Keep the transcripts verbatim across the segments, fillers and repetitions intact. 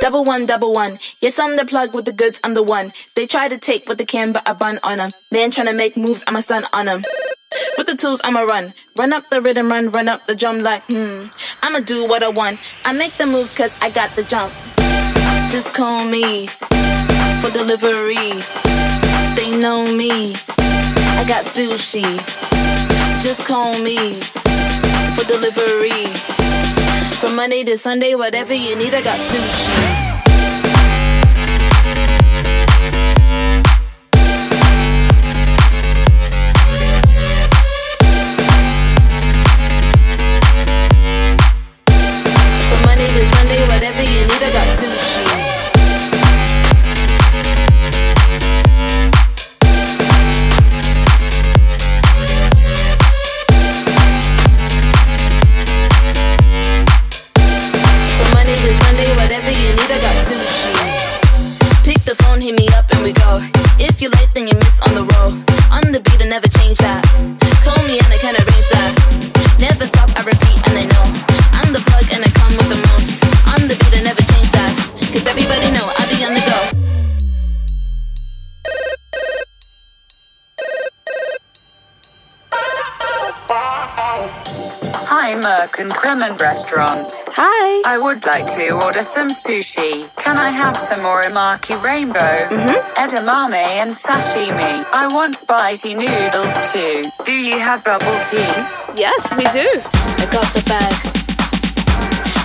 Double one, double one. Yes, I'm the plug with the goods, I'm the one. They try to take what they can, but I bun on them. Man trying to make moves, I'm a stun on them. With the tools, I'ma run. Run up the rhythm, run, run up the drum like, hmm. I'ma do what I want. I make the moves cause I got the jump. Just call me for delivery. They know me. I got sushi. Just call me for delivery. From Monday to Sunday, whatever you need, I got sushi. Whatever you need, I got sushi. From Monday to Sunday, whatever you need, I got sushi. Pick the phone, hit me up, and we go. If you're late, then you miss on the roll. On the beat, I never change that. Call me and I can arrange that. Never stop, I repeat, and I know I'm the plug and I come with the most. On the beat, I never change that. Cause everybody know I be on the go. Hi, Merk and Kremont Restaurant. Hi. I would like to order some sushi. Can I have some orimaki rainbow, mm-hmm. edamame and sashimi? I want spicy noodles too. Do you have bubble tea? Yes, we do. I got the bag.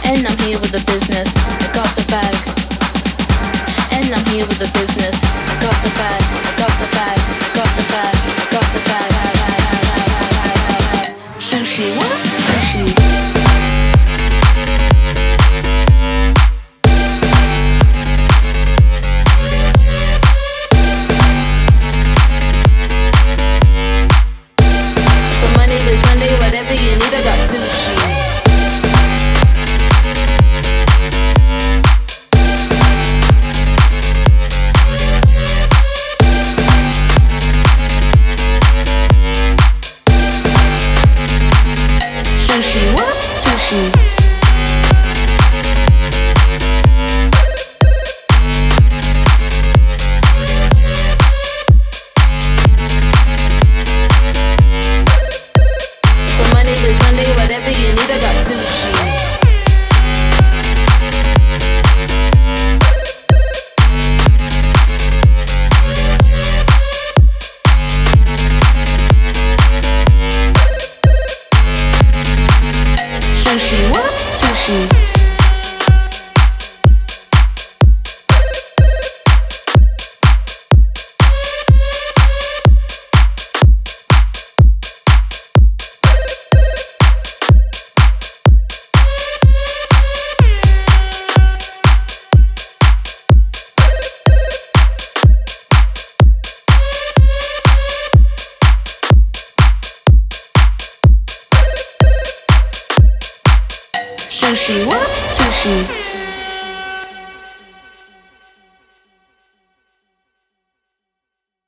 And I'm here with the business. I got the bag. And I'm here with the business. I got the bag. I got the bag. I got the bag. I got the bag. Sushi. What? Sushi. From Monday to Sunday, whatever you need, I got sushi. Sushi, what? Sushi.